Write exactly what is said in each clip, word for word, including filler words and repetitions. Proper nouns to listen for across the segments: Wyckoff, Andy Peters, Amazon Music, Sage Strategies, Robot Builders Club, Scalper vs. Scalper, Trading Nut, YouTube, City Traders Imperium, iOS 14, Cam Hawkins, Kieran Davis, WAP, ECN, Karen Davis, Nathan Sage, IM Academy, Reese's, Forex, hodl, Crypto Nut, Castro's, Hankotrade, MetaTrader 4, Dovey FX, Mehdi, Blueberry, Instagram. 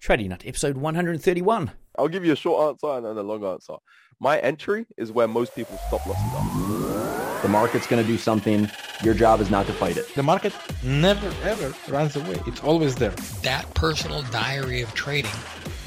Trading Nut, episode one hundred thirty-one. I'll give you a short answer and then a long answer. My entry is where most people stop losses are. The market's going to do something. Your job is not to fight it. The market never, ever runs away. It's always there. That personal diary of trading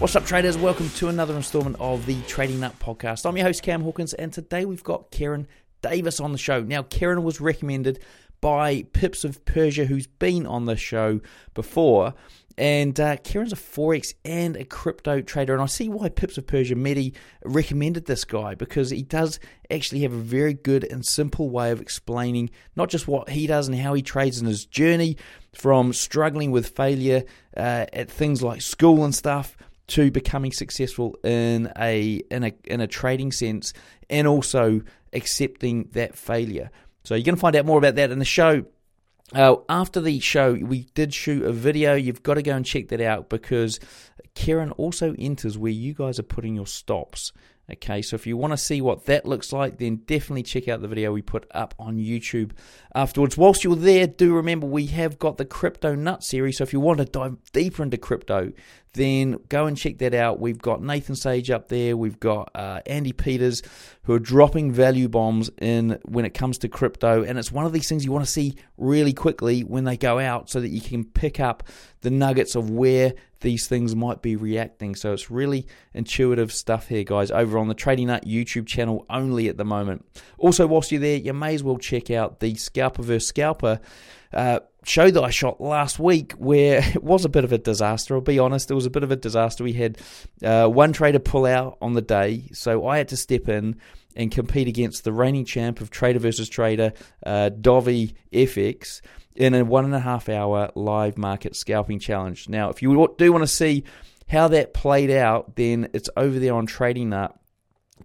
What's up, traders? Welcome to another installment of the Trading Nut podcast. I'm your host, Cam Hawkins, and today we've got Karen Davis on the show. Now, Karen was recommended by Pips of Persia, who's been on the show before, and uh, Karen's a Forex and a crypto trader, and I see why Pips of Persia, Mehdi, recommended this guy, because he does actually have a very good and simple way of explaining not just what he does and how he trades in his journey from struggling with failure uh, at things like school and stuff, to becoming successful in a in a in a trading sense, and also accepting that failure. So you're going to find out more about that in the show. Uh, after the show, we did shoot a video. You've got to go and check that out, because Karen also enters where you guys are putting your stops. Okay, so if you want to see what that looks like, then definitely check out the video we put up on YouTube afterwards. Whilst you're there, do remember we have got the Crypto Nut series, so if you want to dive deeper into crypto, then go and check that out. We've got Nathan Sage up there, we've got uh, Andy Peters, who are dropping value bombs in when it comes to crypto, and it's one of these things you want to see really quickly when they go out, so that you can pick up the nuggets of where these things might be reacting. So it's really intuitive stuff here, guys, over on the Trading Nut YouTube channel only at the moment. Also, whilst you're there, you may as well check out the Scalper versus. Scalper uh, show that I shot last week, where it was a bit of a disaster. I'll be honest, it was a bit of a disaster. We had uh, one trader pull out on the day, so I had to step in and compete against the reigning champ of Trader versus. Trader, uh, Dovey F X, in a one and a half hour live market scalping challenge. Now, if you do want to see how that played out, then it's over there on Trading Nut.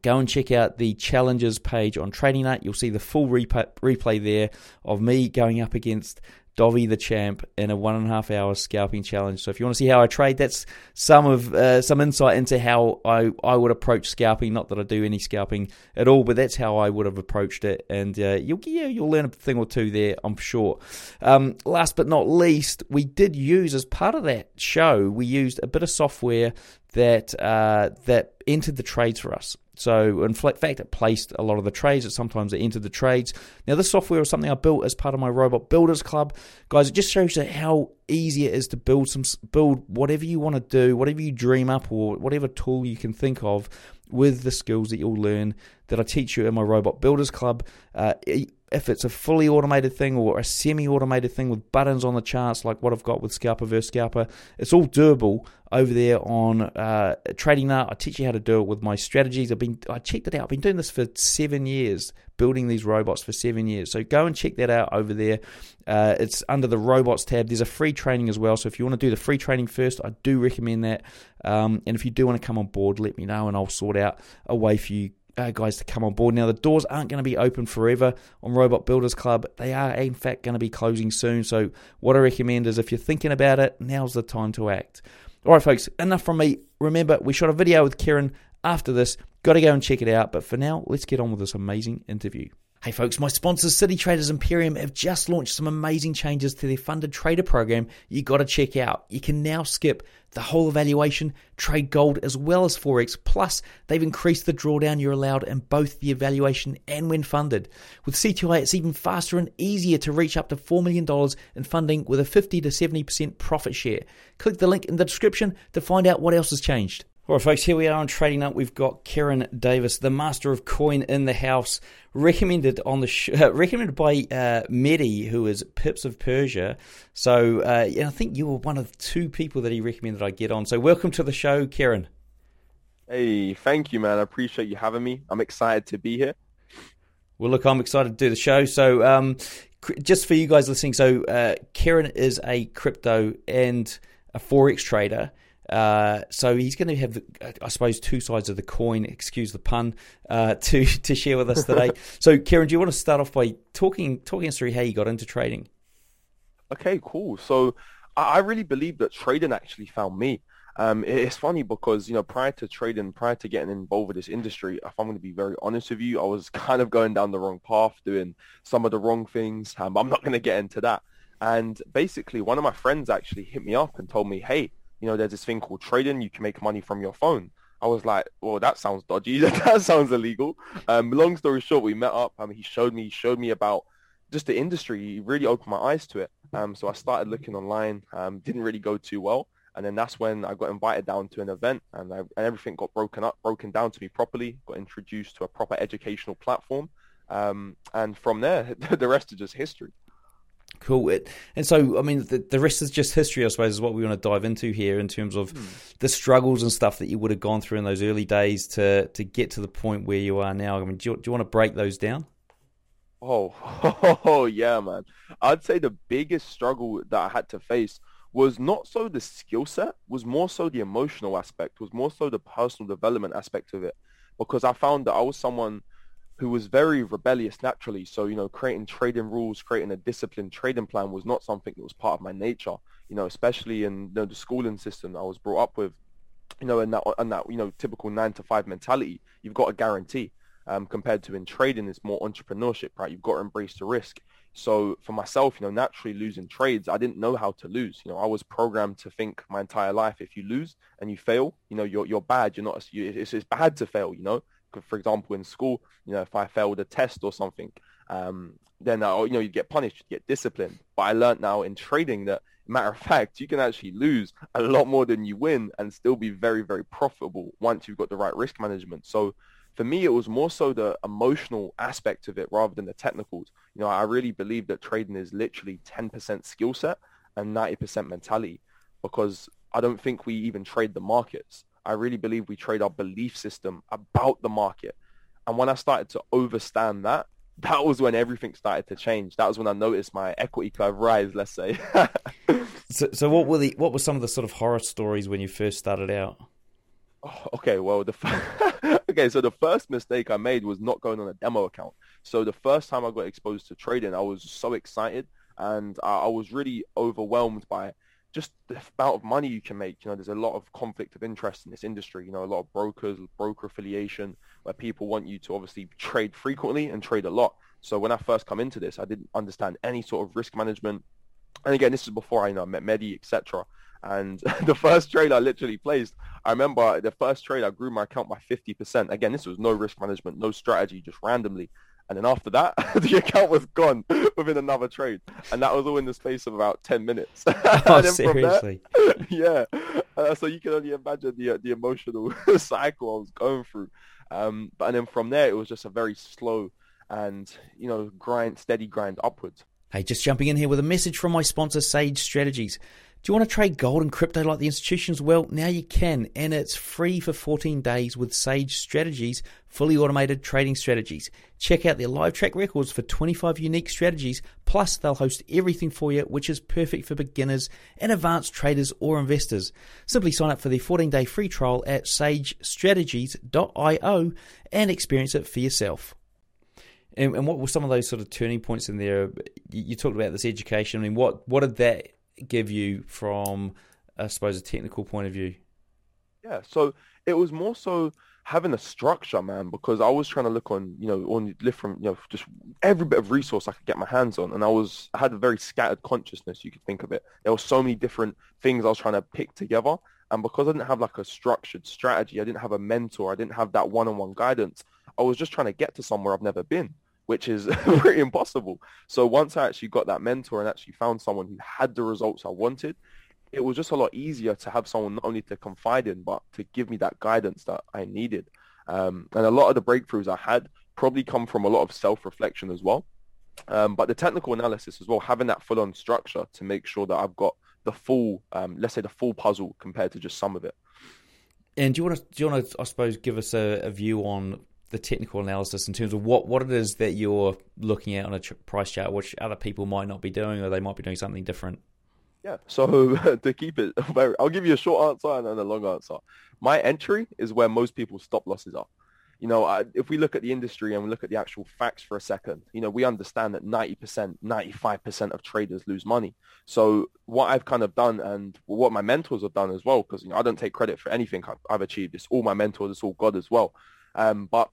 Go and check out the challenges page on Trading Nut. You'll see the full replay, replay there of me going up against Dovey the champ in a one and a half hour scalping challenge. So if you want to see how I trade, that's some of uh, some insight into how I, I would approach scalping. Not that I do any scalping at all, but that's how I would have approached it. And uh, you'll yeah, you'll learn a thing or two there, I'm sure. Um, last but not least, we did use, as part of that show, we used a bit of software that uh, that entered the trades for us. So in fact, it placed a lot of the trades. It sometimes it entered the trades. Now, this software is something I built as part of my Robot Builders Club. Guys, it just shows you how easy it is to build some build whatever you want to do, whatever you dream up, or whatever tool you can think of, with the skills that you'll learn that I teach you in my Robot Builders Club. Uh, if it's a fully automated thing or a semi-automated thing with buttons on the charts, like what I've got with Scalper versus. Scalper, it's all doable over there on uh, Trading Nut. I teach you how to do it with my strategies. I've been I checked it out. I've been doing this for seven years, building these robots for seven years. So go and check that out over there. Uh, it's under the robots tab. There's a free training as well. So if you want to do the free training first, I do recommend that. Um, and if you do want to come on board, let me know, and I'll sort out a way for you Uh, guys to come on board. Now, the doors aren't going to be open forever on Robot Builders Club. They are, in fact, going to be closing soon. So what I recommend is, if you're thinking about it, now's the time to act. All right, folks, enough from me. Remember, we shot a video with Karen after this. Got to go and check it out. But for now, let's get on with this amazing interview. Hey folks, my sponsors City Traders Imperium have just launched some amazing changes to their funded trader program you got to check out. You can now skip the whole evaluation, trade gold as well as Forex, plus they've increased the drawdown you're allowed in both the evaluation and when funded. With C T I, it's even faster and easier to reach up to four million dollars in funding with a fifty to seventy percent profit share. Click the link in the description to find out what else has changed. All right, folks, here we are on Trading Nut. We've got Karen Davis, the master of coin, in the house, recommended on the sh- uh, recommended by uh, Mehdi, who is Pips of Persia. So uh, and I think you were one of two people that he recommended I get on. So welcome to the show, Karen. Hey, thank you, man. I appreciate you having me. I'm excited to be here. Well, look, I'm excited to do the show. So um, just for you guys listening, so uh, Karen is a crypto and a Forex trader. Uh, so he's going to have, I suppose, two sides of the coin, excuse the pun, uh, to to share with us today. So, Kieran, do you want to start off by talking talking us through how you got into trading? Okay, cool. So I really believe that trading actually found me. Um, it's funny because, you know, prior to trading, prior to getting involved with this industry, if I'm going to be very honest with you, I was kind of going down the wrong path, doing some of the wrong things. Um, I'm not going to get into that. And basically, one of my friends actually hit me up and told me, hey, you know, there's this thing called trading. You can make money from your phone. I was like, well, that sounds dodgy. That sounds illegal. Um, long story short, we met up. I mean, he showed me, he showed me about just the industry. He really opened my eyes to it. Um, so I started looking online, um, didn't really go too well. And then that's when I got invited down to an event, and, I, and everything got broken up, broken down to me properly, got introduced to a proper educational platform. Um, and from there, the rest is just history. Cool. It, and so, I mean, the, the rest is just history, I suppose, is what we want to dive into here in terms of mm. the struggles and stuff that you would have gone through in those early days to to get to the point where you are now. I mean, do you, do you want to break those down? Oh, oh, yeah, man. I'd say the biggest struggle that I had to face was not so the skill set, was more so the emotional aspect, was more so the personal development aspect of it. Because I found that I was someone who was very rebellious naturally. So, you know, creating trading rules, creating a disciplined trading plan was not something that was part of my nature, you know, especially in you know, the schooling system I was brought up with, you know, and that, and that, you know, typical nine to five mentality. You've got a guarantee um, compared to in trading, it's more entrepreneurship, right? You've got to embrace the risk. So for myself, you know, naturally losing trades, I didn't know how to lose. You know, I was programmed to think my entire life, if you lose and you fail, you know, you're, you're bad. You're not, you, it's, it's bad to fail, you know. For example, in school, you know, if I failed a test or something, um, then, I, you know, you'd get punished, you'd get disciplined. But I learned now in trading that, matter of fact, you can actually lose a lot more than you win and still be very, very profitable once you've got the right risk management. So for me, it was more so the emotional aspect of it rather than the technicals. You know, I really believe that trading is literally ten percent skill set and ninety percent mentality, because I don't think we even trade the markets. I really believe we trade our belief system about the market. And when I started to overstand that, that was when everything started to change. That was when I noticed my equity curve rise, let's say. so, so what were the what were some of the sort of horror stories when you first started out? Oh, okay, well, the f- okay, so the first mistake I made was not going on a demo account. So the first time I got exposed to trading, I was so excited, and I, I was really overwhelmed by it. Just the amount of money you can make. You know, there's a lot of conflict of interest in this industry. You know, a lot of brokers, broker affiliation, where people want you to obviously trade frequently and trade a lot. So when I first come into this, I didn't understand any sort of risk management. And again, this is before I, you know, met Mehdi, et cetera. And the first trade I literally placed, I remember the first trade I grew my account by fifty percent. Again, this was no risk management, no strategy, just randomly. And then after that, the account was gone within another trade. And that was all in the space of about ten minutes. Oh, seriously? There, yeah. Uh, so you can only imagine the the emotional cycle I was going through. Um, but and then from there, it was just a very slow and, you know, grind, steady grind upwards. Hey, just jumping in here with a message from my sponsor, Sage Strategies. Do you want to trade gold and crypto like the institutions? Well, now you can, and it's free for fourteen days with Sage Strategies, fully automated trading strategies. Check out their live track records for twenty-five unique strategies, plus they'll host everything for you, which is perfect for beginners and advanced traders or investors. Simply sign up for their fourteen-day free trial at sage strategies dot io and experience it for yourself. And, and what were some of those sort of turning points in there? You talked about this education. I mean, what, what did that give you from, I suppose, a technical point of view? Yeah, so it was more so having a structure, man, because I was trying to look on, you know, on different, you know, just every bit of resource I could get my hands on. And I was, I had a very scattered consciousness, you could think of it. There were so many different things I was trying to pick together. And because I didn't have like a structured strategy, I didn't have a mentor, I didn't have that one-on-one guidance, I was just trying to get to somewhere I've never been, which is pretty impossible. So once I actually got that mentor and actually found someone who had the results I wanted, it was just a lot easier to have someone not only to confide in, but to give me that guidance that I needed. Um, and a lot of the breakthroughs I had probably come from a lot of self-reflection as well. Um, but the technical analysis as well, having that full-on structure to make sure that I've got the full, um, let's say the full puzzle compared to just some of it. And do you want to, do you want to, I suppose, give us a, a view on the technical analysis in terms of what, what it is that you're looking at on a price chart, which other people might not be doing, or they might be doing something different? Yeah. So to keep it, I'll give you a short answer and then a long answer. My entry is where most people's stop losses are. You know, I, if we look at the industry and we look at the actual facts for a second, you know, we understand that ninety percent, ninety-five percent of traders lose money. So what I've kind of done and what my mentors have done as well, because, you know, I don't take credit for anything I've, I've achieved. It's all my mentors. It's all God as well. Um, but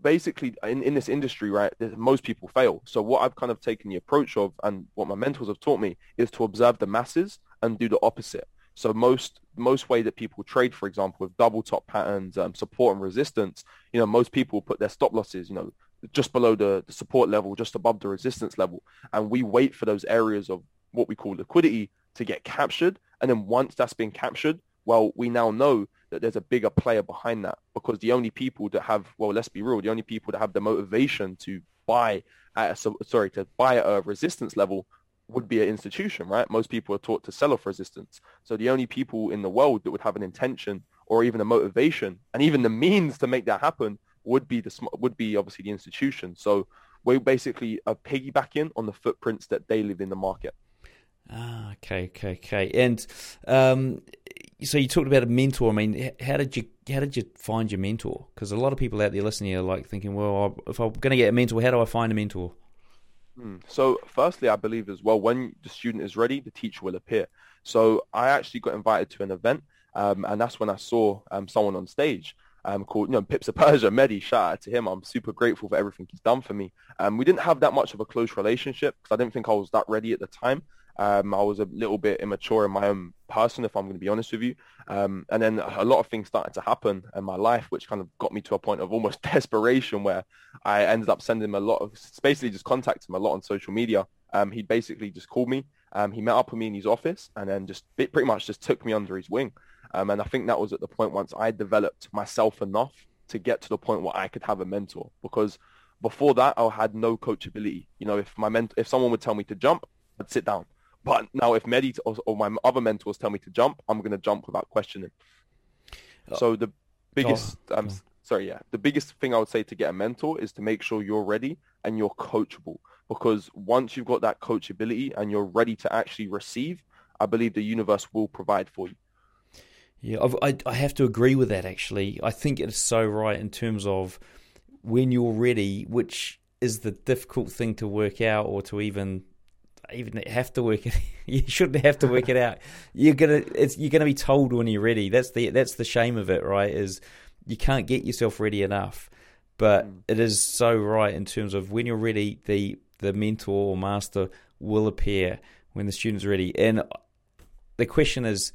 basically in, in this industry, right, most people fail. So what I've kind of taken the approach of and what my mentors have taught me is to observe the masses and do the opposite. So most most way that people trade, for example, with double top patterns, um, support and resistance, you know, most people put their stop losses, you know, just below the, the support level, just above the resistance level. And we wait for those areas of what we call liquidity to get captured. And then once that's been captured, well, we now know that there's a bigger player behind that, because the only people that have, well, let's be real, the only people that have the motivation to buy at a, sorry, to buy at a resistance level would be an institution, right? Most people are taught to sell off resistance. So the only people in the world that would have an intention or even a motivation and even the means to make that happen would be the would be obviously the institution. So we're basically a piggybacking on the footprints that they live in the market. Ah, okay, okay, okay. And um, so you talked about a mentor. I mean, how did you how did you find your mentor? Because a lot of people out there listening are like thinking, well, if I'm going to get a mentor, how do I find a mentor? So firstly, I believe as well, when the student is ready, the teacher will appear. So I actually got invited to an event, um, and that's when I saw um, someone on stage um, called, you know, Pips of Persia, Mehdi. Shout out to him. I'm super grateful for everything he's done for me. Um, we didn't have that much of a close relationship because I didn't think I was that ready at the time. Um, I was a little bit immature in my own person, if I'm going to be honest with you. Um, and then a lot of things started to happen in my life, which kind of got me to a point of almost desperation where I ended up sending him a lot of, basically just contacting him a lot on social media. Um, he basically just called me. Um, he met up with me in his office and then just pretty much just took me under his wing. Um, and I think that was at the point once I developed myself enough to get to the point where I could have a mentor, because before that I had no coachability. You know, if my ment- if someone would tell me to jump, I'd sit down. But now if Mehdi or my other mentors tell me to jump, I'm going to jump without questioning. Oh. So the biggest, oh. I'm sorry, yeah, the biggest thing I would say to get a mentor is to make sure you're ready and you're coachable. Because once you've got that coachability and you're ready to actually receive, I believe the universe will provide for you. Yeah, I've, I, I have to agree with that, actually. I think it's so right in terms of when you're ready, which is the difficult thing to work out or to even... even have to work it you shouldn't have to work it out. You're gonna it's you're gonna be told when you're ready. That's the that's the shame of it, right? Is you can't get yourself ready enough. But mm. it is so right in terms of when you're ready, the the mentor or master will appear when the student's ready. And the question is,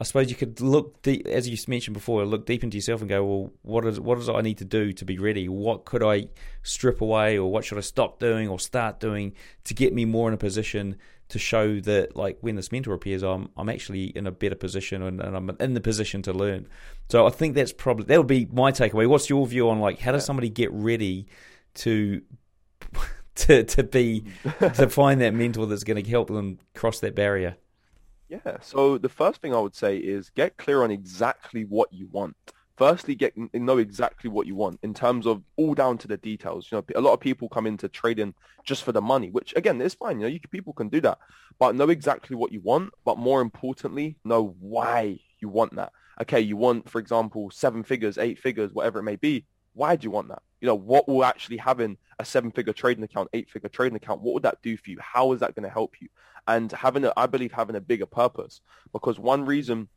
I suppose you could look deep, as you mentioned before, look deep into yourself and go, well, what is what does I need to do to be ready? What could I strip away, or what should I stop doing or start doing to get me more in a position to show that, like, when this mentor appears, I'm I'm actually in a better position and, and I'm in the position to learn. So I think that's probably that would be my takeaway. What's your view on, like, how does somebody get ready to to to be to find that mentor that's going to help them cross that barrier? Yeah, so the first thing I would say is get clear on exactly what you want. Firstly, get know exactly what you want in terms of all down to the details. You know, a lot of people come into trading just for the money, which, again, is fine. You know, you, people can do that, but know exactly what you want. But more importantly, know why you want that. Okay, you want, for example, seven figures, eight figures, whatever it may be. Why do you want that? You know, what will actually having a seven-figure trading account, eight-figure trading account, what would that do for you? How is that going to help you? And having, a, I believe, having a bigger purpose, because one reason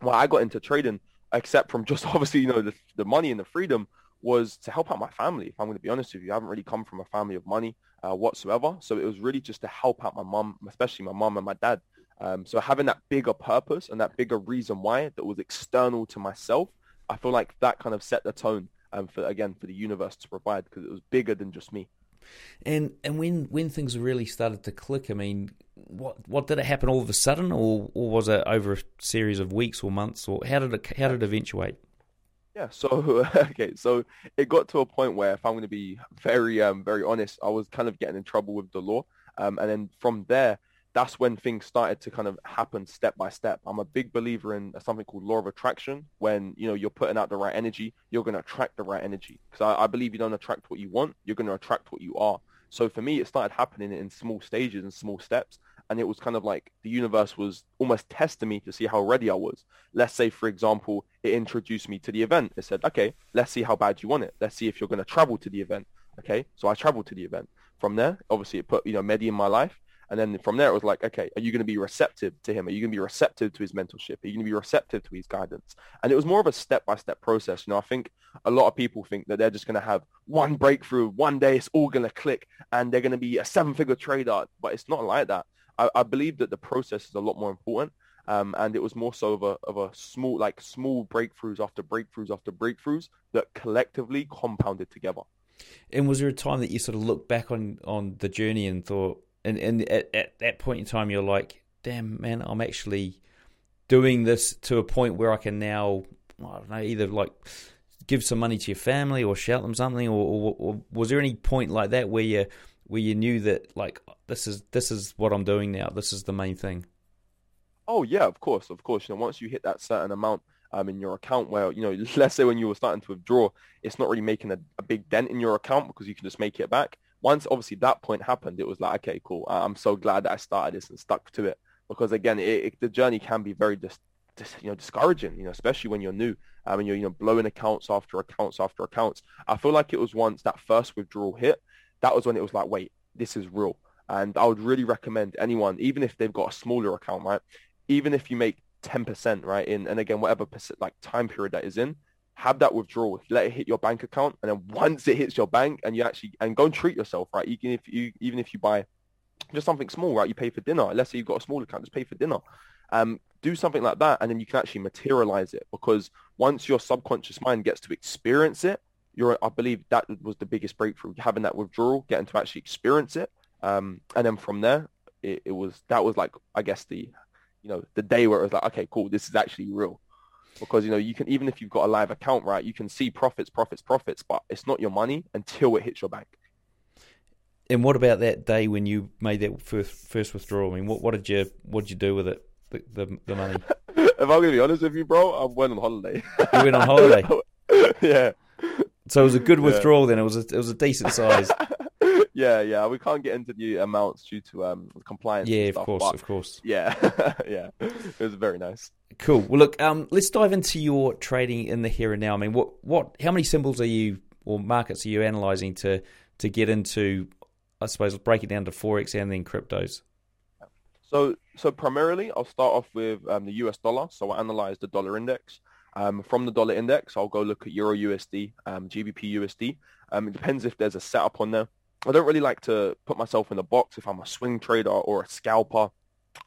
why I got into trading, except from just obviously, you know, the, the money and the freedom, was to help out my family. If I'm going to be honest with you, I haven't really come from a family of money uh, whatsoever. So it was really just to help out my mom, especially my mom and my dad. Um, so having that bigger purpose and that bigger reason why that was external to myself, I feel like that kind of set the tone. And for, again, for the universe to provide, because it was bigger than just me. And and when, when things really started to click, I mean, what what did it happen all of a sudden, or, or was it over a series of weeks or months, or how did it how did it eventuate? Yeah, so okay, so it got to a point where, if I'm going to be very um, very honest, I was kind of getting in trouble with the law, um, and then from there, that's when things started to kind of happen step by step. I'm a big believer in something called law of attraction. When, you know, you're putting out the right energy, you're going to attract the right energy. Because I, I believe you don't attract what you want, you're going to attract what you are. So for me, it started happening in small stages and small steps. And it was kind of like the universe was almost testing me to see how ready I was. Let's say, for example, it introduced me to the event. It said, okay, let's see how bad you want it. Let's see if you're going to travel to the event. Okay, so I traveled to the event. From there, obviously, it put, you know, Mehdi in my life. And then from there, it was like, okay, are you going to be receptive to him? Are you going to be receptive to his mentorship? Are you going to be receptive to his guidance? And it was more of a step-by-step process. You know, I think a lot of people think that they're just going to have one breakthrough, one day it's all going to click, and they're going to be a seven-figure trader. But it's not like that. I, I believe that the process is a lot more important. Um, and it was more so of a, of a small, like small breakthroughs after breakthroughs after breakthroughs that collectively compounded together. And was there a time that you sort of looked back on, on the journey and thought, and, and at, at that point in time, you're like, damn, man, I'm actually doing this to a point where I can now, I don't know, either like give some money to your family or shout them something, or, or, or was there any point like that where you where you knew that, like, this is this is what I'm doing now, this is the main thing? Oh, yeah, of course, of course. You know, once you hit that certain amount um, in your account where, you know, let's say when you were starting to withdraw, it's not really making a, a big dent in your account because you can just make it back. Once, obviously, that point happened, it was like, okay, cool. I'm so glad that I started this and stuck to it. Because, again, it, it, the journey can be very dis, dis, you know, discouraging, you know, especially when you're new. I mean, you're, you know, blowing accounts after accounts after accounts. I feel like it was once that first withdrawal hit, that was when it was like, wait, this is real. And I would really recommend anyone, even if they've got a smaller account, right, even if you make ten percent, right, in, and again, whatever percent, like time period that is in, have that withdrawal, let it hit your bank account, and then once it hits your bank, and you actually and go and treat yourself, right? Even if you even if you buy just something small, right? You pay for dinner. Let's say you've got a small account, just pay for dinner. Um, do something like that, and then you can actually materialize it, because once your subconscious mind gets to experience it, you're I believe that was the biggest breakthrough, having that withdrawal, getting to actually experience it, um, and then from there, it, it was that was like I guess the you know the day where it was like, okay, cool, this is actually real. Because, you know, you can, even if you've got a live account, right, you can see profits, profits, profits, but it's not your money until it hits your bank. And what about that day when you made that first first withdrawal? I mean, what, what did you what did you do with it, the the, the money? If I'm going to be honest with you, bro, I went on holiday. You went on holiday? Yeah. So it was a good withdrawal yeah. then. It was a, it was a decent size. Yeah, yeah. We can't get into the amounts due to um, compliance. Yeah, and stuff, of course, but, of course. Yeah, yeah. It was very nice. Cool. Well, look, um, let's dive into your trading in the here and now. I mean, what, what, how many symbols are you or markets are you analyzing to to get into? I suppose break it down to forex and then cryptos. So, so primarily, I'll start off with um, the U S dollar. So I analyze the dollar index. Um, from the dollar index, I'll go look at Euro U S D, um, G B P U S D. Um, it depends if there's a setup on there. I don't really like to put myself in a box if I'm a swing trader or a scalper.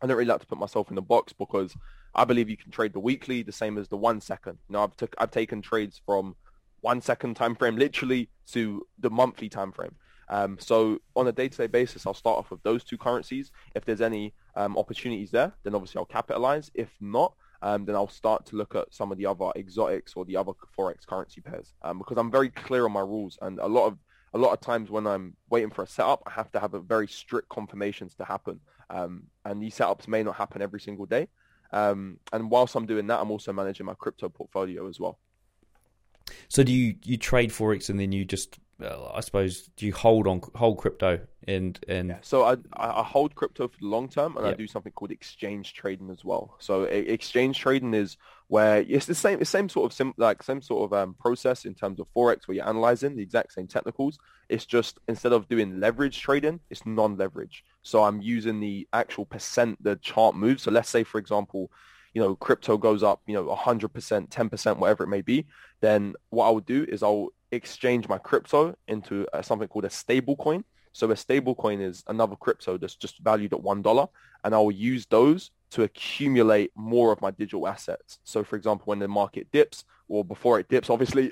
I don't really like to put myself in a box because I believe you can trade the weekly the same as the one second. You know, I've took I've taken trades from one second time frame literally to the monthly time frame. Um, so on a day-to-day basis, I'll start off with those two currencies. If there's any um, opportunities there, then obviously I'll capitalize. If not, um, then I'll start to look at some of the other exotics or the other forex currency pairs um, because I'm very clear on my rules, and a lot of A lot of times when I'm waiting for a setup, I have to have a very strict confirmations to happen. Um, and these setups may not happen every single day. Um, and whilst I'm doing that, I'm also managing my crypto portfolio as well. So do you, you trade Forex and then you just, uh, I suppose, do you hold on hold crypto? and and yeah, So I I hold crypto for the long term, and yep. I do something called exchange trading as well. So exchange trading is where it's the same, it's same sort of sim, like same sort of um, process in terms of forex, where you're analyzing the exact same technicals. It's just instead of doing leverage trading, it's non-leverage. So I'm using the actual percent the chart moves. So let's say, for example, you know, crypto goes up, you know, one hundred percent, ten percent, whatever it may be. Then what I would do is I'll exchange my crypto into uh, something called a stable coin. So a stable coin is another crypto that's just valued at one dollar, and I will use those to accumulate more of my digital assets. So for example, when the market dips or before it dips, obviously,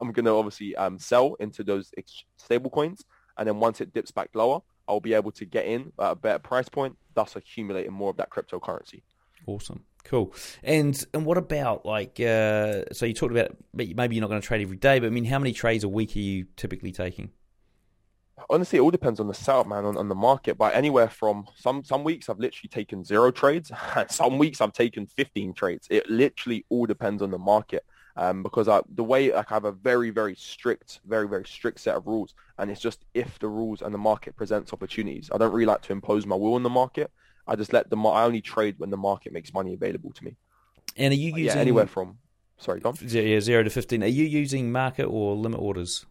I'm going to obviously um, sell into those ex- stable coins. And then once it dips back lower, I'll be able to get in at a better price point, thus accumulating more of that cryptocurrency. Awesome. Cool. And and what about like, uh, so you talked about maybe you're not going to trade every day, but I mean, how many trades a week are you typically taking? Honestly, it all depends on the setup, man, on, on the market. But anywhere from some some weeks I've literally taken zero trades, and some weeks I've taken fifteen trades. It literally all depends on the market, um, because I, the way like, I have a very, very strict, very, very strict set of rules, and it's just if the rules and the market presents opportunities. I don't really like to impose my will on the market. I just let the I only trade when the market makes money available to me. And are you using yeah, anywhere from sorry, Dom? Yeah, zero to fifteen. Are you using market or limit orders?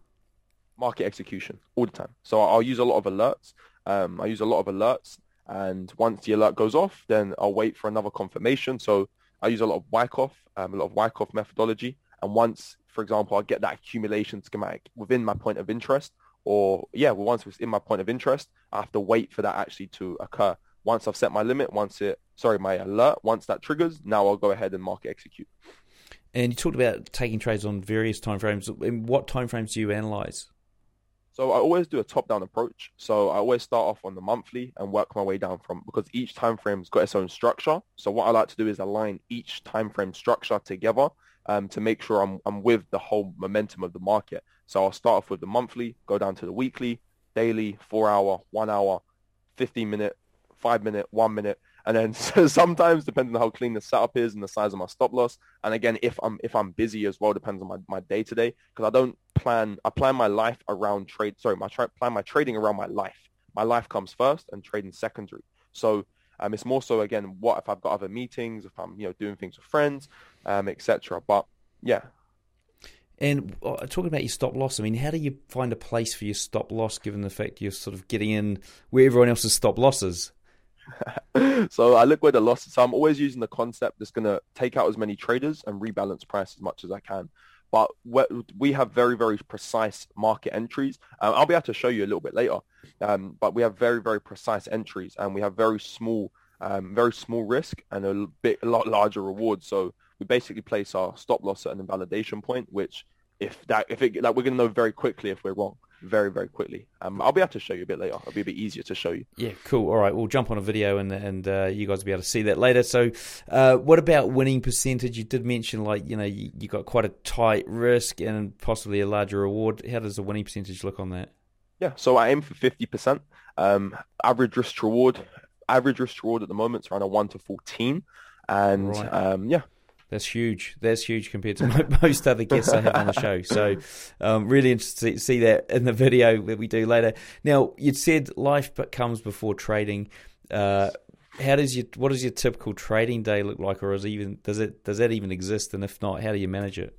Market execution all the time. So I'll use a lot of alerts. Um, I use a lot of alerts, and once the alert goes off, then I'll wait for another confirmation. So I use a lot of Wyckoff, um, a lot of Wyckoff methodology. And once, for example, I get that accumulation schematic within my point of interest, or yeah, well, once it's in my point of interest, I have to wait for that actually to occur. Once I've set my limit, once it, sorry, my alert, once that triggers, now I'll go ahead and market execute. And you talked about taking trades on various timeframes. In what timeframes do you analyze? So I always do a top-down approach. So I always start off on the monthly and work my way down from, because each time frame's got its own structure. So what I like to do is align each time frame structure together um, to make sure I'm I'm with the whole momentum of the market. So I'll start off with the monthly, go down to the weekly, daily, four-hour, one-hour, fifteen-minute, five-minute, one-minute, and then so sometimes, depending on how clean the setup is and the size of my stop loss, and again, if I'm if I'm busy as well, depends on my, my day-to-day, because I don't plan, I plan my life around trade, sorry, my tra- plan my trading around my life. My life comes first and trading secondary. So um, it's more so, again, what if I've got other meetings, if I'm, you know, doing things with friends, um, et cetera. But, yeah. And uh, talking about your stop loss, I mean, how do you find a place for your stop loss, given the fact you're sort of getting in where everyone else's stop loss is? So I look where the loss is. So I'm always using the concept that's going to take out as many traders and rebalance price as much as I can. But we have very, very precise market entries. Um, I'll be able to show you a little bit later. Um, but we have very, very precise entries, and we have very small, um, very small risk and a bit, a lot larger reward. So we basically place our stop loss at an invalidation point, which if that, if it, like, we're going to know very quickly if we're wrong. Very, very quickly. Um, I'll be able to show you a bit later. It'll be a bit easier to show you. Yeah, cool. All right, we'll jump on a video and and uh, you guys will be able to see that later. So uh, what about winning percentage? You did mention, like, you know, you, you got quite a tight risk and possibly a larger reward. How does the winning percentage look on that? Yeah, so I aim for fifty percent. Um, average risk reward. Average risk reward at the moment is around a one to fourteen. And right. um, yeah. That's huge. That's huge compared to most other guests I have on the show. So um, really interested to see that in the video that we do later. Now, you said life comes before trading. Uh, how does your what does your typical trading day look like, or is even does it does that even exist? And if not, how do you manage it?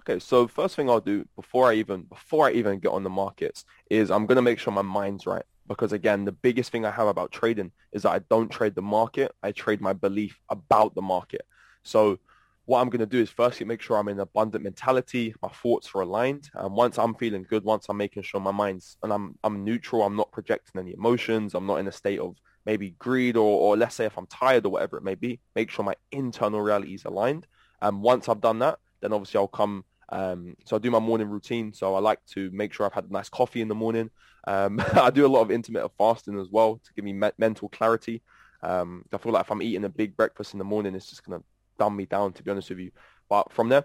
Okay, so first thing I'll do before I even before I even get on the markets is I'm going to make sure my mind's right. Because, again, the biggest thing I have about trading is that I don't trade the market. I trade my belief about the market. So what I'm going to do is firstly make sure I'm in an abundant mentality, my thoughts are aligned, and once I'm feeling good, once I'm making sure my mind's, and I'm I'm neutral, I'm not projecting any emotions, I'm not in a state of maybe greed, or, or let's say if I'm tired or whatever it may be, make sure my internal reality is aligned. And once I've done that, then obviously I'll come, um, so I do my morning routine, so I like to make sure I've had a nice coffee in the morning. Um, I do a lot of intermittent fasting as well to give me me- mental clarity. Um, I feel like if I'm eating a big breakfast in the morning, it's just going to dumb me down, to be honest with you. But from there,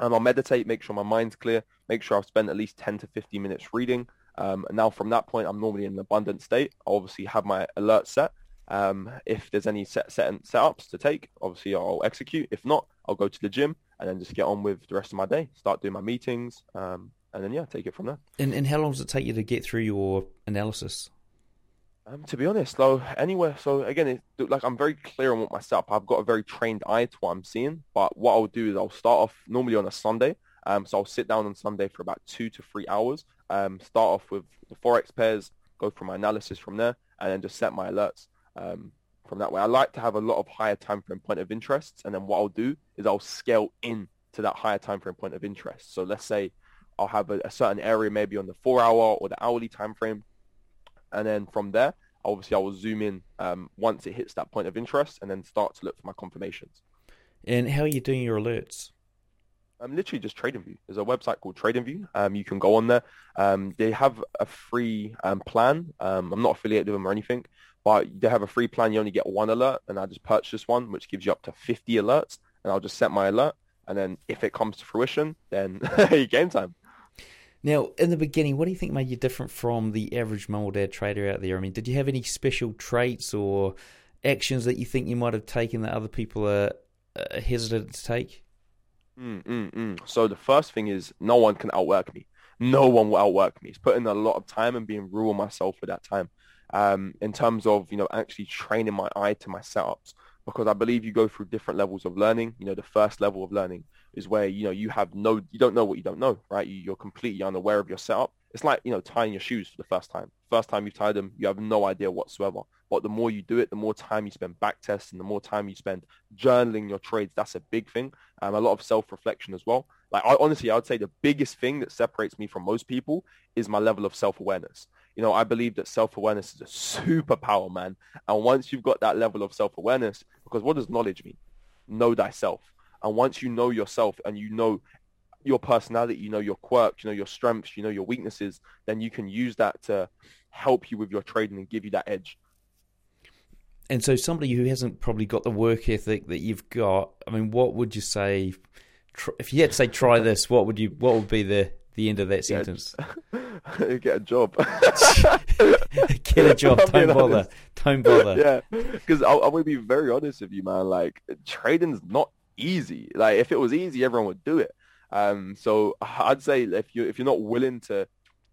um, I'll meditate, make sure my mind's clear, make sure I've spent at least ten to fifteen minutes reading. Um, and now from that point, I'm normally in an abundant state. I obviously have my alert set. Um, if there's any set, set setups to take, obviously I'll execute. If not, I'll go to the gym and then just get on with the rest of my day, start doing my meetings, um, and then, yeah, take it from there. And, and how long does it take you to get through your analysis? Um, to be honest, though, anywhere. So again, it, like I'm very clear on what my setup. I've got a very trained eye to what I'm seeing. But what I'll do is I'll start off normally on a Sunday. Um, so I'll sit down on Sunday for about two to three hours. Um, start off with the forex pairs, go through my analysis from there, and then just set my alerts um, from that way. I like to have a lot of higher time frame point of interests, and then what I'll do is I'll scale in to that higher time frame point of interest. So let's say I'll have a, a certain area maybe on the four hour or the hourly time frame. And then from there, obviously, I will zoom in um, once it hits that point of interest and then start to look for my confirmations. And how are you doing your alerts? I'm um, literally just TradingView. There's a website called TradingView. Um, you can go on there. Um, they have a free um, plan. Um, I'm not affiliated with them or anything, but they have a free plan. You only get one alert, and I just purchased one, which gives you up to fifty alerts, and I'll just set my alert. And then if it comes to fruition, then game time. Now, in the beginning, what do you think made you different from the average mum or dad trader out there? I mean, did you have any special traits or actions that you think you might have taken that other people are, are hesitant to take? Mm, mm, mm. So the first thing is no one can outwork me. No one will outwork me. It's putting a lot of time and being real on myself for that time. um, in terms of, you know, actually training my eye to my setups, because I believe you go through different levels of learning. You know, the first level of learning is where, you know, you have no, you don't know what you don't know, right? You, you're completely unaware of your setup. It's like, you know, tying your shoes for the first time. First time you've tied them, you have no idea whatsoever. But the more you do it, the more time you spend back testing, the more time you spend journaling your trades. That's a big thing. Um, a lot of self-reflection as well. Like, I, honestly, I would say the biggest thing that separates me from most people is my level of self-awareness. You know, I believe that self-awareness is a superpower, man. And once you've got that level of self-awareness, because what does knowledge mean? Know thyself. And once you know yourself and you know your personality, you know your quirks, you know your strengths, you know your weaknesses, then you can use that to help you with your trading and give you that edge. And so somebody who hasn't probably got the work ethic that you've got, I mean, what would you say, if you had to say try this, what would you, what would be the, the end of that sentence? Yeah, get a job. Get a job, don't bother, don't bother. Yeah, because I, I would be very honest with you, man, like, trading's not easy. Like, if it was easy, everyone would do it. Um, so I'd say if you if you're not willing to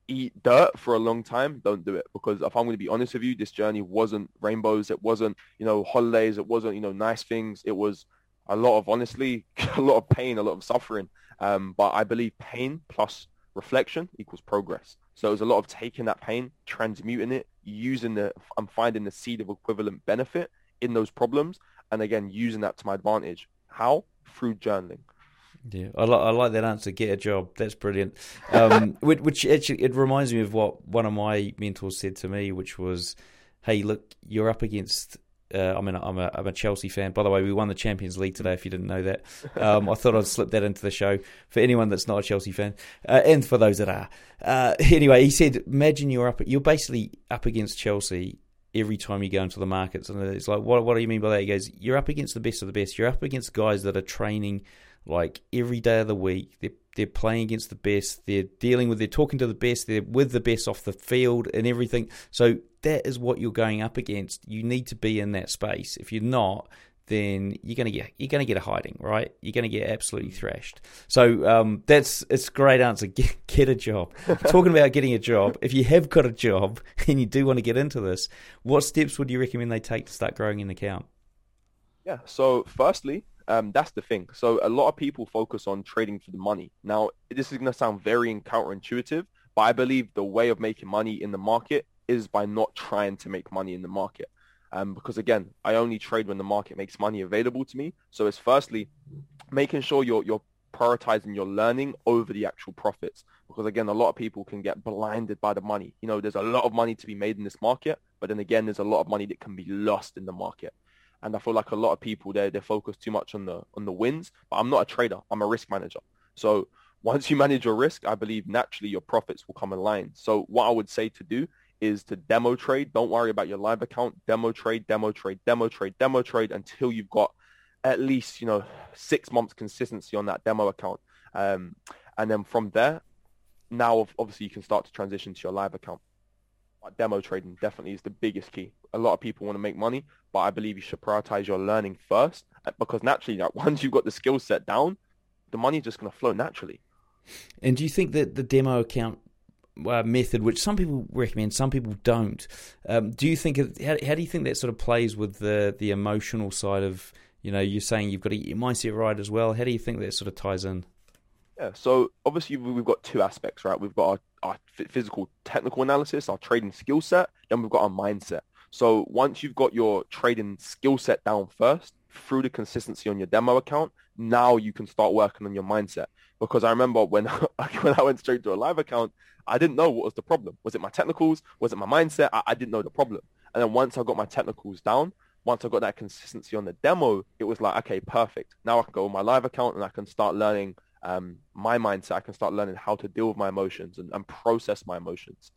eat dirt for a long time, don't do it. Because if I'm going to be honest with you, this journey wasn't rainbows. It wasn't, you know, holidays. It wasn't, you know, nice things. It was a lot of, honestly, a lot of pain, a lot of suffering. Um, but I believe pain plus reflection equals progress. So it was a lot of taking that pain, transmuting it, using the, I'm finding the seed of equivalent benefit in those problems. And again, using that to my advantage. How? Through journaling. Yeah, I, li- I like that answer. Get a job. That's brilliant. Um, which, which actually, it reminds me of what one of my mentors said to me, which was, "Hey, look, you're up against." Uh, I mean, I'm a, I'm a Chelsea fan. By the way, we won the Champions League today. If you didn't know that, um, I thought I'd slip that into the show for anyone that's not a Chelsea fan, uh, and for those that are. Uh, anyway, he said, "Imagine you're up. You're basically up against Chelsea." Every time you go into the markets, and it's like, what, what do you mean by that? He goes, you're up against the best of the best. You're up against guys that are training like every day of the week. They're, they're playing against the best. They're dealing with, they're talking to the best. They're with the best off the field and everything. So that is what you're going up against. You need to be in that space. If you're not, then you're gonna get you're gonna get a hiding, right? You're gonna get absolutely thrashed. So um, that's it's a great answer. Get, get a job. Talking about getting a job, if you have got a job and you do want to get into this, what steps would you recommend they take to start growing an account? Yeah. So firstly, um, that's the thing. So a lot of people focus on trading for the money. Now this is gonna sound very counterintuitive, but I believe the way of making money in the market is by not trying to make money in the market. Um, because again, I only trade when the market makes money available to me. So it's firstly making sure you're you're prioritizing your learning over the actual profits. Because again, a lot of people can get blinded by the money. You know, there's a lot of money to be made in this market, but then again, there's a lot of money that can be lost in the market. And I feel like a lot of people they they're focused too much on the on the wins. But I'm not a trader. I'm a risk manager. So once you manage your risk, I believe naturally your profits will come in line. So what I would say to do is to demo trade. Don't worry about your live account. Demo trade, demo trade, demo trade, demo trade until you've got at least, you know, six months consistency on that demo account. Um, and then from there, now obviously you can start to transition to your live account. But demo trading definitely is the biggest key. A lot of people want to make money, but I believe you should prioritize your learning first, because naturally, like, once you've got the skill set down, the money's just going to flow naturally. And do you think that the demo account Uh, method, which some people recommend, some people don't. Um, do you think? How, how do you think that sort of plays with the the emotional side of, you know, you're saying you've got to get your mindset right as well. How do you think that sort of ties in? Yeah. So obviously we've got two aspects, right? We've got our, our physical technical analysis, our trading skill set, then we've got our mindset. So once you've got your trading skill set down first through the consistency on your demo account, now you can start working on your mindset. Because I remember when, when I went straight to a live account, I didn't know what was the problem. Was it my technicals? Was it my mindset? I, I didn't know the problem. And then once I got my technicals down, once I got that consistency on the demo, it was like, okay, perfect. Now I can go on my live account and I can start learning um, my mindset. I can start learning how to deal with my emotions and, and process my emotions.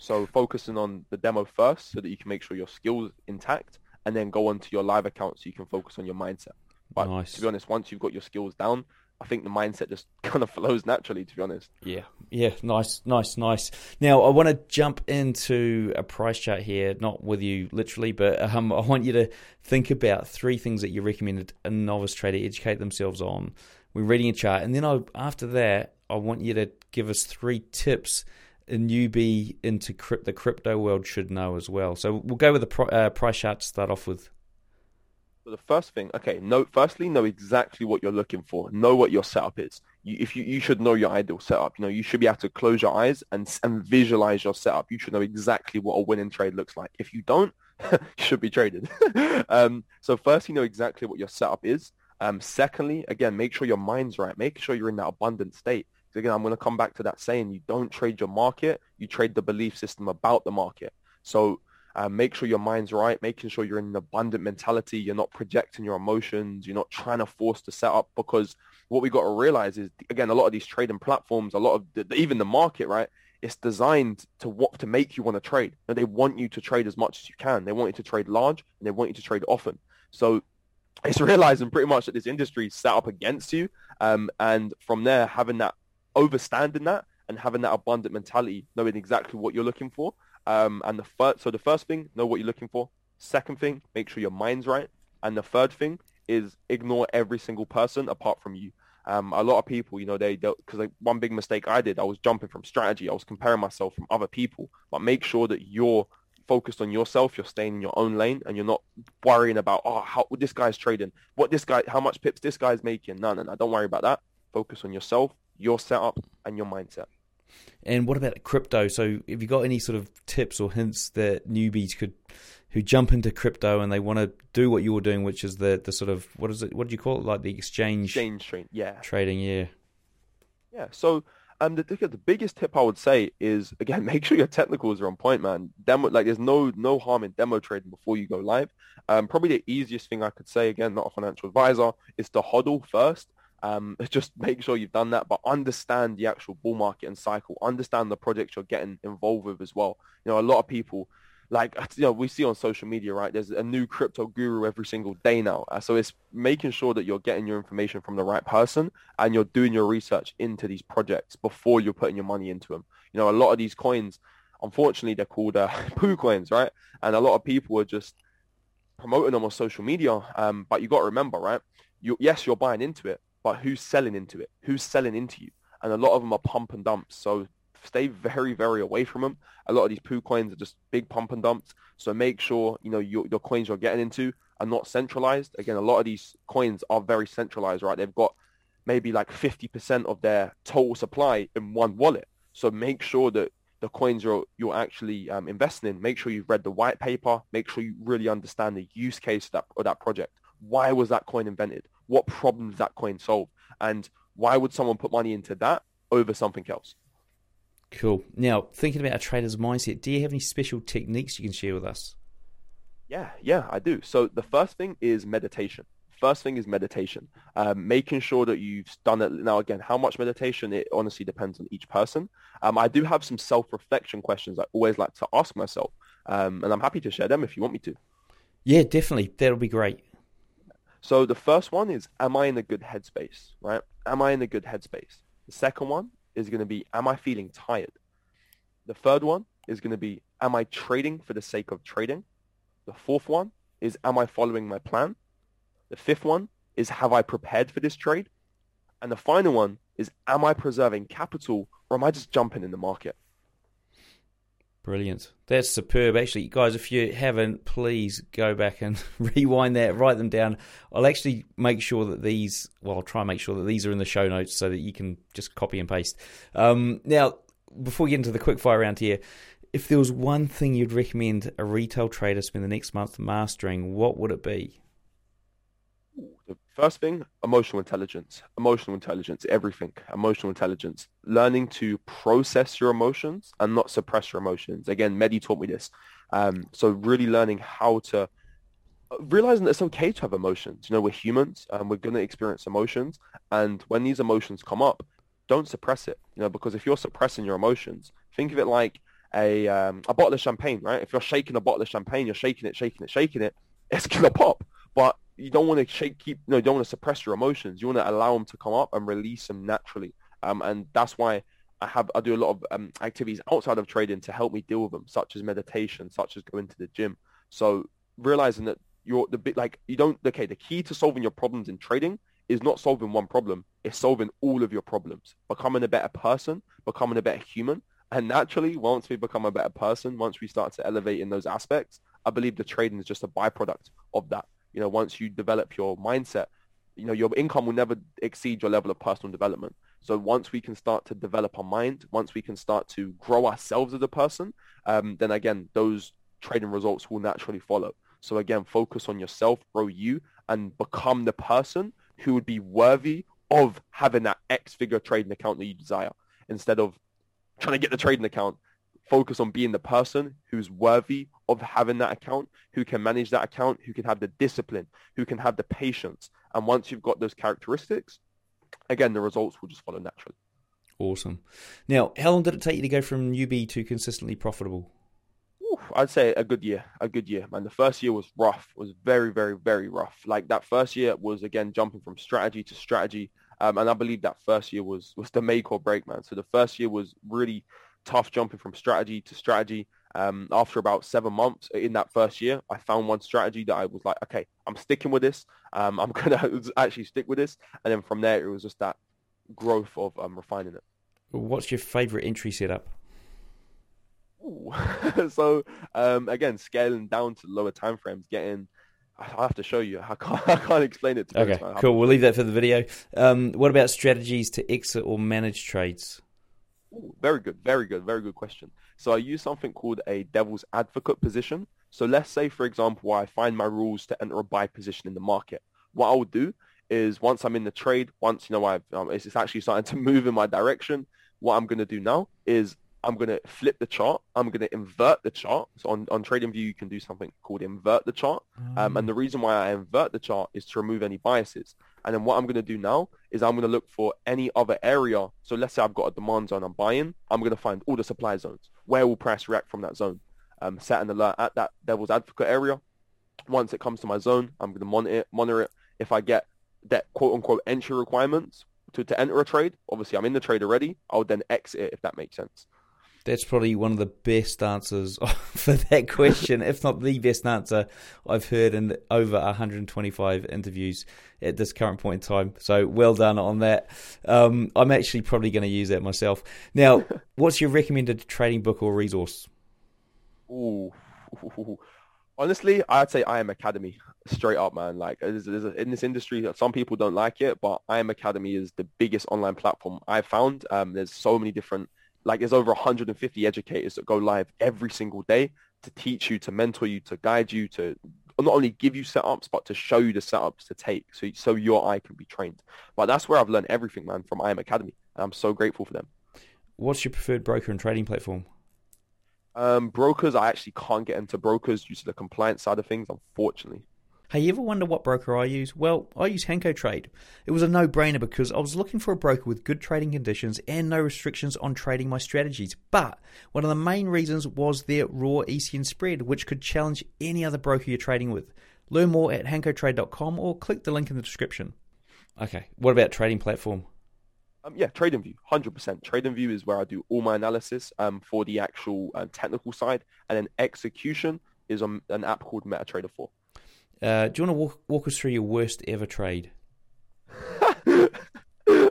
So focusing on the demo first so that you can make sure your skills intact, and then go on to your live account so you can focus on your mindset. But nice. To be honest, once you've got your skills down, I think the mindset just kind of flows naturally, to be honest. Yeah, yeah, nice, nice, nice. Now, I want to jump into a price chart here, not with you literally, but um, I want you to think about three things that you recommended a novice trader educate themselves on when reading a chart. And then I, after that, I want you to give us three tips a newbie into crypt, the crypto world should know as well. So we'll go with the pro, uh, price chart to start off with. Well, the first thing, okay, no, firstly, know exactly what you're looking for. Know what your setup is. You, if you, you should know your ideal setup. You know, you should be able to close your eyes and, and visualize your setup. You should know exactly what a winning trade looks like. If you don't, you should be traded. um, so first, you know exactly what your setup is. Um, secondly, again, make sure your mind's right. Make sure you're in that abundant state. So again, I'm going to come back to that saying, you don't trade your market, you trade the belief system about the market. So uh, make sure your mind's right, making sure you're in an abundant mentality, you're not projecting your emotions, you're not trying to force the setup, because what we got to realize is, again, a lot of these trading platforms, a lot of, the, even the market, right, it's designed to what to make you want to trade. And they want you to trade as much as you can. They want you to trade large, and they want you to trade often. So it's realizing pretty much that this industry is set up against you. Um, and from there, having that, overstanding that and having that abundant mentality, knowing exactly what you're looking for. Um, and the first, so the first thing, know what you're looking for. Second thing, make sure your mind's right. And the third thing is ignore every single person apart from you. Um, a lot of people, you know, they because like one big mistake I did, I was jumping from strategy. I was comparing myself from other people. But make sure that you're focused on yourself. You're staying in your own lane, and you're not worrying about oh how what this guy's trading, what this guy, how much pips this guy's making. No, no, no. Don't worry about that. Focus on yourself, your setup, and your mindset. And what about crypto? So, have you got any sort of tips or hints that newbies could who jump into crypto and they want to do what you're doing, which is the the sort of what is it? What do you call it? Like the exchange exchange trading, yeah, trading, yeah, yeah. So, um, the the biggest tip I would say is again, make sure your technicals are on point, man. Demo, like there's no no harm in demo trading before you go live. Um, probably the easiest thing I could say, again, not a financial advisor, is to hodl first. Um, just make sure you've done that, but understand the actual bull market and cycle. Understand the projects you're getting involved with as well. You know, a lot of people, like, you know, we see on social media, right? There's a new crypto guru every single day now. Uh, so it's making sure that you're getting your information from the right person and you're doing your research into these projects before you're putting your money into them. You know, a lot of these coins, unfortunately, they're called uh, poo coins, right? And a lot of people are just promoting them on social media. Um, but you got to remember, right? You, yes, you're buying into it, but who's selling into it? Who's selling into you? And a lot of them are pump and dumps. So stay very, very away from them. A lot of these poo coins are just big pump and dumps. So make sure, you know, your, your coins you're getting into are not centralized. Again, a lot of these coins are very centralized, right? They've got maybe like fifty percent of their total supply in one wallet. So make sure that the coins you're, you're actually um, investing in, make sure you've read the white paper. Make sure you really understand the use case of that, of that project. Why was that coin invented? What problems that coin solved? And why would someone put money into that over something else? Cool. Now, thinking about a trader's mindset, do you have any special techniques you can share with us? Yeah, yeah, I do. So the first thing is meditation. First thing is meditation. Um, making sure that you've done it. Now, again, how much meditation, it honestly depends on each person. Um, I do have some self-reflection questions I always like to ask myself, um, and I'm happy to share them if you want me to. Yeah, definitely. That'll be great. So the first one is, am I in a good headspace, right? Am I in a good headspace? The second one is going to be, am I feeling tired? The third one is going to be, am I trading for the sake of trading? The fourth one is, am I following my plan? The fifth one is, have I prepared for this trade? And the final one is, am I preserving capital, or am I just jumping in the market? Brilliant. That's superb. Actually, guys, if you haven't, please go back and rewind that, write them down. I'll actually make sure that these, well, I'll try and make sure that these are in the show notes so that you can just copy and paste. Um, now, before we get into the quick fire round here, if there was one thing you'd recommend a retail trader spend the next month mastering, what would it be? The first thing, emotional intelligence. Emotional intelligence, everything. Emotional intelligence. Learning to process your emotions and not suppress your emotions. Again, Mehdi taught me this. Um, so really learning how to, realizing that it's okay to have emotions. You know, we're humans and we're going to experience emotions. And when these emotions come up, don't suppress it. You know, because if you're suppressing your emotions, think of it like a um, a bottle of champagne, right? If you're shaking a bottle of champagne, you're shaking it, shaking it, shaking it, it's going to pop. But you don't want to shake, keep, no, you don't want to suppress your emotions. You want to allow them to come up and release them naturally. Um, and that's why I have, I do a lot of um, activities outside of trading to help me deal with them, such as meditation, such as going to the gym. So realizing that you're the bit like you don't, okay, the key to solving your problems in trading is not solving one problem. It's solving all of your problems, becoming a better person, becoming a better human, And naturally, once we become a better person, once we start to elevate in those aspects, I believe the trading is just a byproduct of that. You know, once you develop your mindset, you know, your income will never exceed your level of personal development. So once we can start to develop our mind, once we can start to grow ourselves as a person, um, then again, those trading results will naturally follow. So again, focus on yourself, grow you, and become the person who would be worthy of having that X-figure trading account that you desire. Instead of trying to get the trading account, focus on being the person who's worthy of having that account, who can manage that account, who can have the discipline, who can have the patience. And once you've got those characteristics, again, the results will just follow naturally. Awesome. Now, how long did it take you to go from newbie to consistently profitable? Ooh, I'd say a good year, a good year, man. The first year was rough, it was very, very, very rough. Like that first year was, again, jumping from strategy to strategy. Um, and I believe that first year was, was the make or break, man. So the first year was really tough, jumping from strategy to strategy. Um, after about seven months in that first year, I found one strategy that I was like, okay, I'm sticking with this. Um, I'm going to actually stick with this. And then from there, it was just that growth of um, refining it. What's your favorite entry setup? so, um, again, scaling down to lower timeframes, getting... I have to show you. I can't, I can't explain it to you. Okay, cool. Happen. We'll leave that for the video. Um, what about strategies to exit or manage trades? Ooh, very good, very good, very good question. So I use something called a devil's advocate position. So let's say, for example, I find my rules to enter a buy position in the market. What I would do is once I'm in the trade, once you know I've, um, it's, it's actually starting to move in my direction, what I'm going to do now is I'm going to flip the chart. I'm going to invert the chart. So on, on TradingView, you can do something called invert the chart. Mm. Um, and the reason why I invert the chart is to remove any biases. And then what I'm going to do now is I'm going to look for any other area. So let's say I've got a demand zone I'm buying. I'm going to find all the supply zones. Where will price react from that zone? Um, set an alert at that devil's advocate area. Once it comes to my zone, I'm going to monitor it. Monitor it. If I get that quote-unquote entry requirements to, to enter a trade, obviously I'm in the trade already. I'll then exit it, if that makes sense. That's probably one of the best answers for that question, if not the best answer I've heard in over one hundred twenty-five interviews at this current point in time. So well done on that. Um, I'm actually probably going to use that myself. Now, what's your recommended trading book or resource? Ooh. Honestly, I'd say I M Academy, straight up, man. Like there's, there's a, in this industry, some people don't like it, but I M Academy is the biggest online platform I've found. Um, there's so many different... Like there's over one hundred fifty educators that go live every single day to teach you, to mentor you, to guide you, to not only give you setups, but to show you the setups to take so, so your eye can be trained. But that's where I've learned everything, man, from I M Academy. And I'm so grateful for them. What's your preferred broker and trading platform? Um, brokers, I actually can't get into brokers due to the compliance side of things, unfortunately. Hey, you ever wonder what broker I use? Well, I use Hankotrade. It was a no-brainer because I was looking for a broker with good trading conditions and no restrictions on trading my strategies. But one of the main reasons was their raw E C N spread, which could challenge any other broker you're trading with. Learn more at hankotrade dot com or click the link in the description. Okay, what about trading platform? Um, yeah, TradingView, one hundred percent. TradingView is where I do all my analysis um, for the actual uh, technical side, and then execution is on an app called MetaTrader four. Uh, do you want to walk, walk us through your worst ever trade? Oh, no,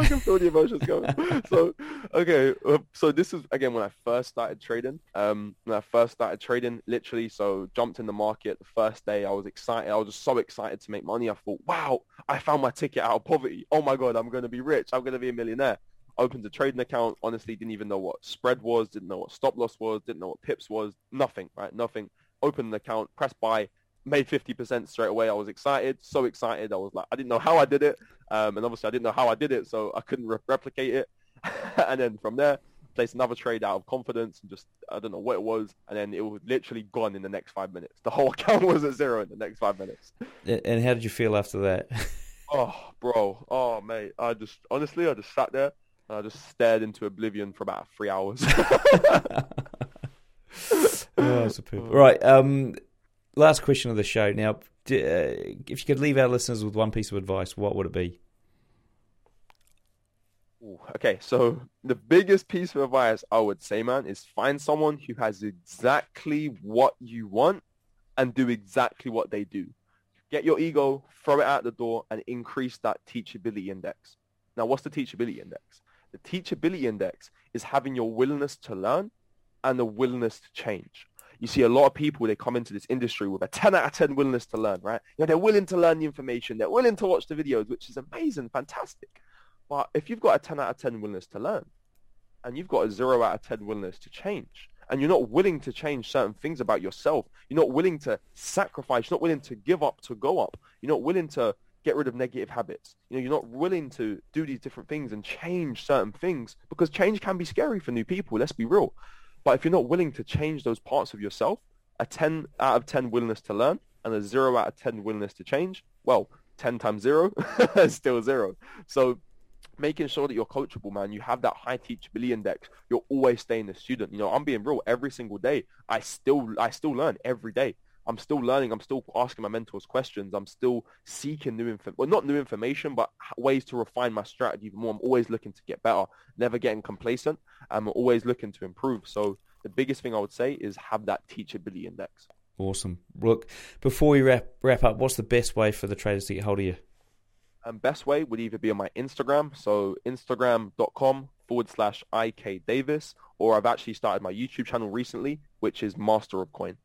I can feel the emotions going. So, okay, so this is, again, when I first started trading. Um, when I first started trading, literally, so jumped in the market the first day. I was excited. I was just so excited to make money. I thought, wow, I found my ticket out of poverty. Oh, my God, I'm going to be rich. I'm going to be a millionaire. Opened a trading account. Honestly, didn't even know what spread was, didn't know what stop loss was, didn't know what pips was, nothing, right, nothing. Opened an account, pressed buy, made fifty percent straight away. I was excited, so excited. I was like, I didn't know how I did it. Um, and obviously I didn't know how I did it, so I couldn't re- replicate it. And then from there, placed another trade out of confidence and just, I don't know what it was. And then it was literally gone in the next five minutes. The whole account was at zero in the next five minutes. And how did you feel after that? Oh, bro. Oh, mate. I just, honestly, I just sat there and I just stared into oblivion for about three hours. Oh, superb. Right, um, last question of the show. Now, d- uh, if you could leave our listeners with one piece of advice, what would it be? Ooh, okay, so the biggest piece of advice I would say, man, is find someone who has exactly what you want and do exactly what they do. Get your ego, throw it out the door, and increase that teachability index. Now, what's the teachability index? The teachability index is having your willingness to learn and the willingness to change. You see a lot of people, they come into this industry with a ten out of ten willingness to learn, right? You know, they're willing to learn the information. They're willing to watch the videos, which is amazing, fantastic. But if you've got a ten out of ten willingness to learn and you've got a zero out of ten willingness to change and you're not willing to change certain things about yourself, you're not willing to sacrifice, you're not willing to give up to go up, you're not willing to get rid of negative habits. You know, you're not willing to do these different things and change certain things because change can be scary for new people, let's be real. But if you're not willing to change those parts of yourself, a ten out of ten willingness to learn and a zero out of ten willingness to change, well, ten times zero is still zero. So making sure that you're coachable, man, you have that high teachability index, you're always staying a student. You know, I'm being real, every single day, I still, I still learn every day. I'm still learning. I'm still asking my mentors questions. I'm still seeking new information, well, not new information, but ways to refine my strategy even more. I'm always looking to get better, never getting complacent. I'm always looking to improve. So the biggest thing I would say is have that teachability index. Awesome. Look, before we wrap, wrap up, what's the best way for the traders to get hold of you? And best way would either be on my Instagram. So Instagram.com forward slash IK Davis, or I've actually started my YouTube channel recently, which is Master of Coin.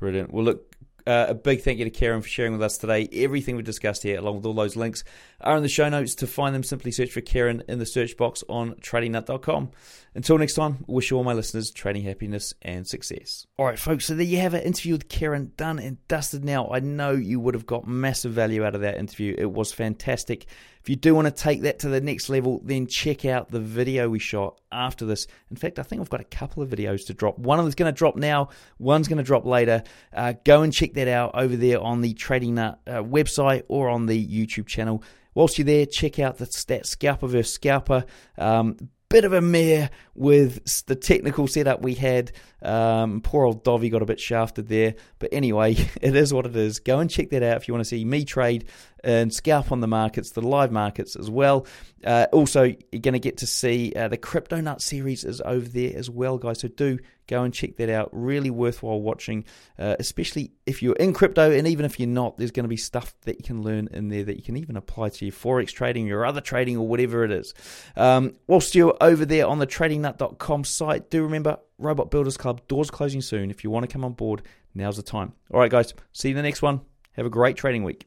Brilliant. Well, look, uh, a big thank you to Karen for sharing with us today. Everything we discussed here, along with all those links, are in the show notes. To find them, simply search for Karen in the search box on trading nut dot com. Until next time, wish all my listeners trading happiness and success. All right, folks, so there you have it. Interview with Karen, done and dusted now. I know you would have got massive value out of that interview. It was fantastic. If you do want to take that to the next level, then check out the video we shot after this. In fact, I think I've got a couple of videos to drop. One of them's going to drop now, one's going to drop later. Uh, go and check that out over there on the Trading Nut uh, website or on the YouTube channel. Whilst you're there, check out the stat Scalper versus. Scalper. Um, bit of a mare with the technical setup we had. Um, poor old Dovey got a bit shafted there. But anyway, it is what it is. Go and check that out if you want to see me trade and scalp on the markets, the live markets as well. Uh, also, you're going to get to see uh, the Crypto Nut series is over there as well, guys. So do go and check that out. Really worthwhile watching, uh, especially if you're in crypto. And even if you're not, there's going to be stuff that you can learn in there that you can even apply to your Forex trading, your other trading, or whatever it is. Um, whilst you're over there on the trading nut dot com site, do remember Robot Builders Club, doors closing soon. If you want to come on board, now's the time. All right, guys, see you in the next one. Have a great trading week.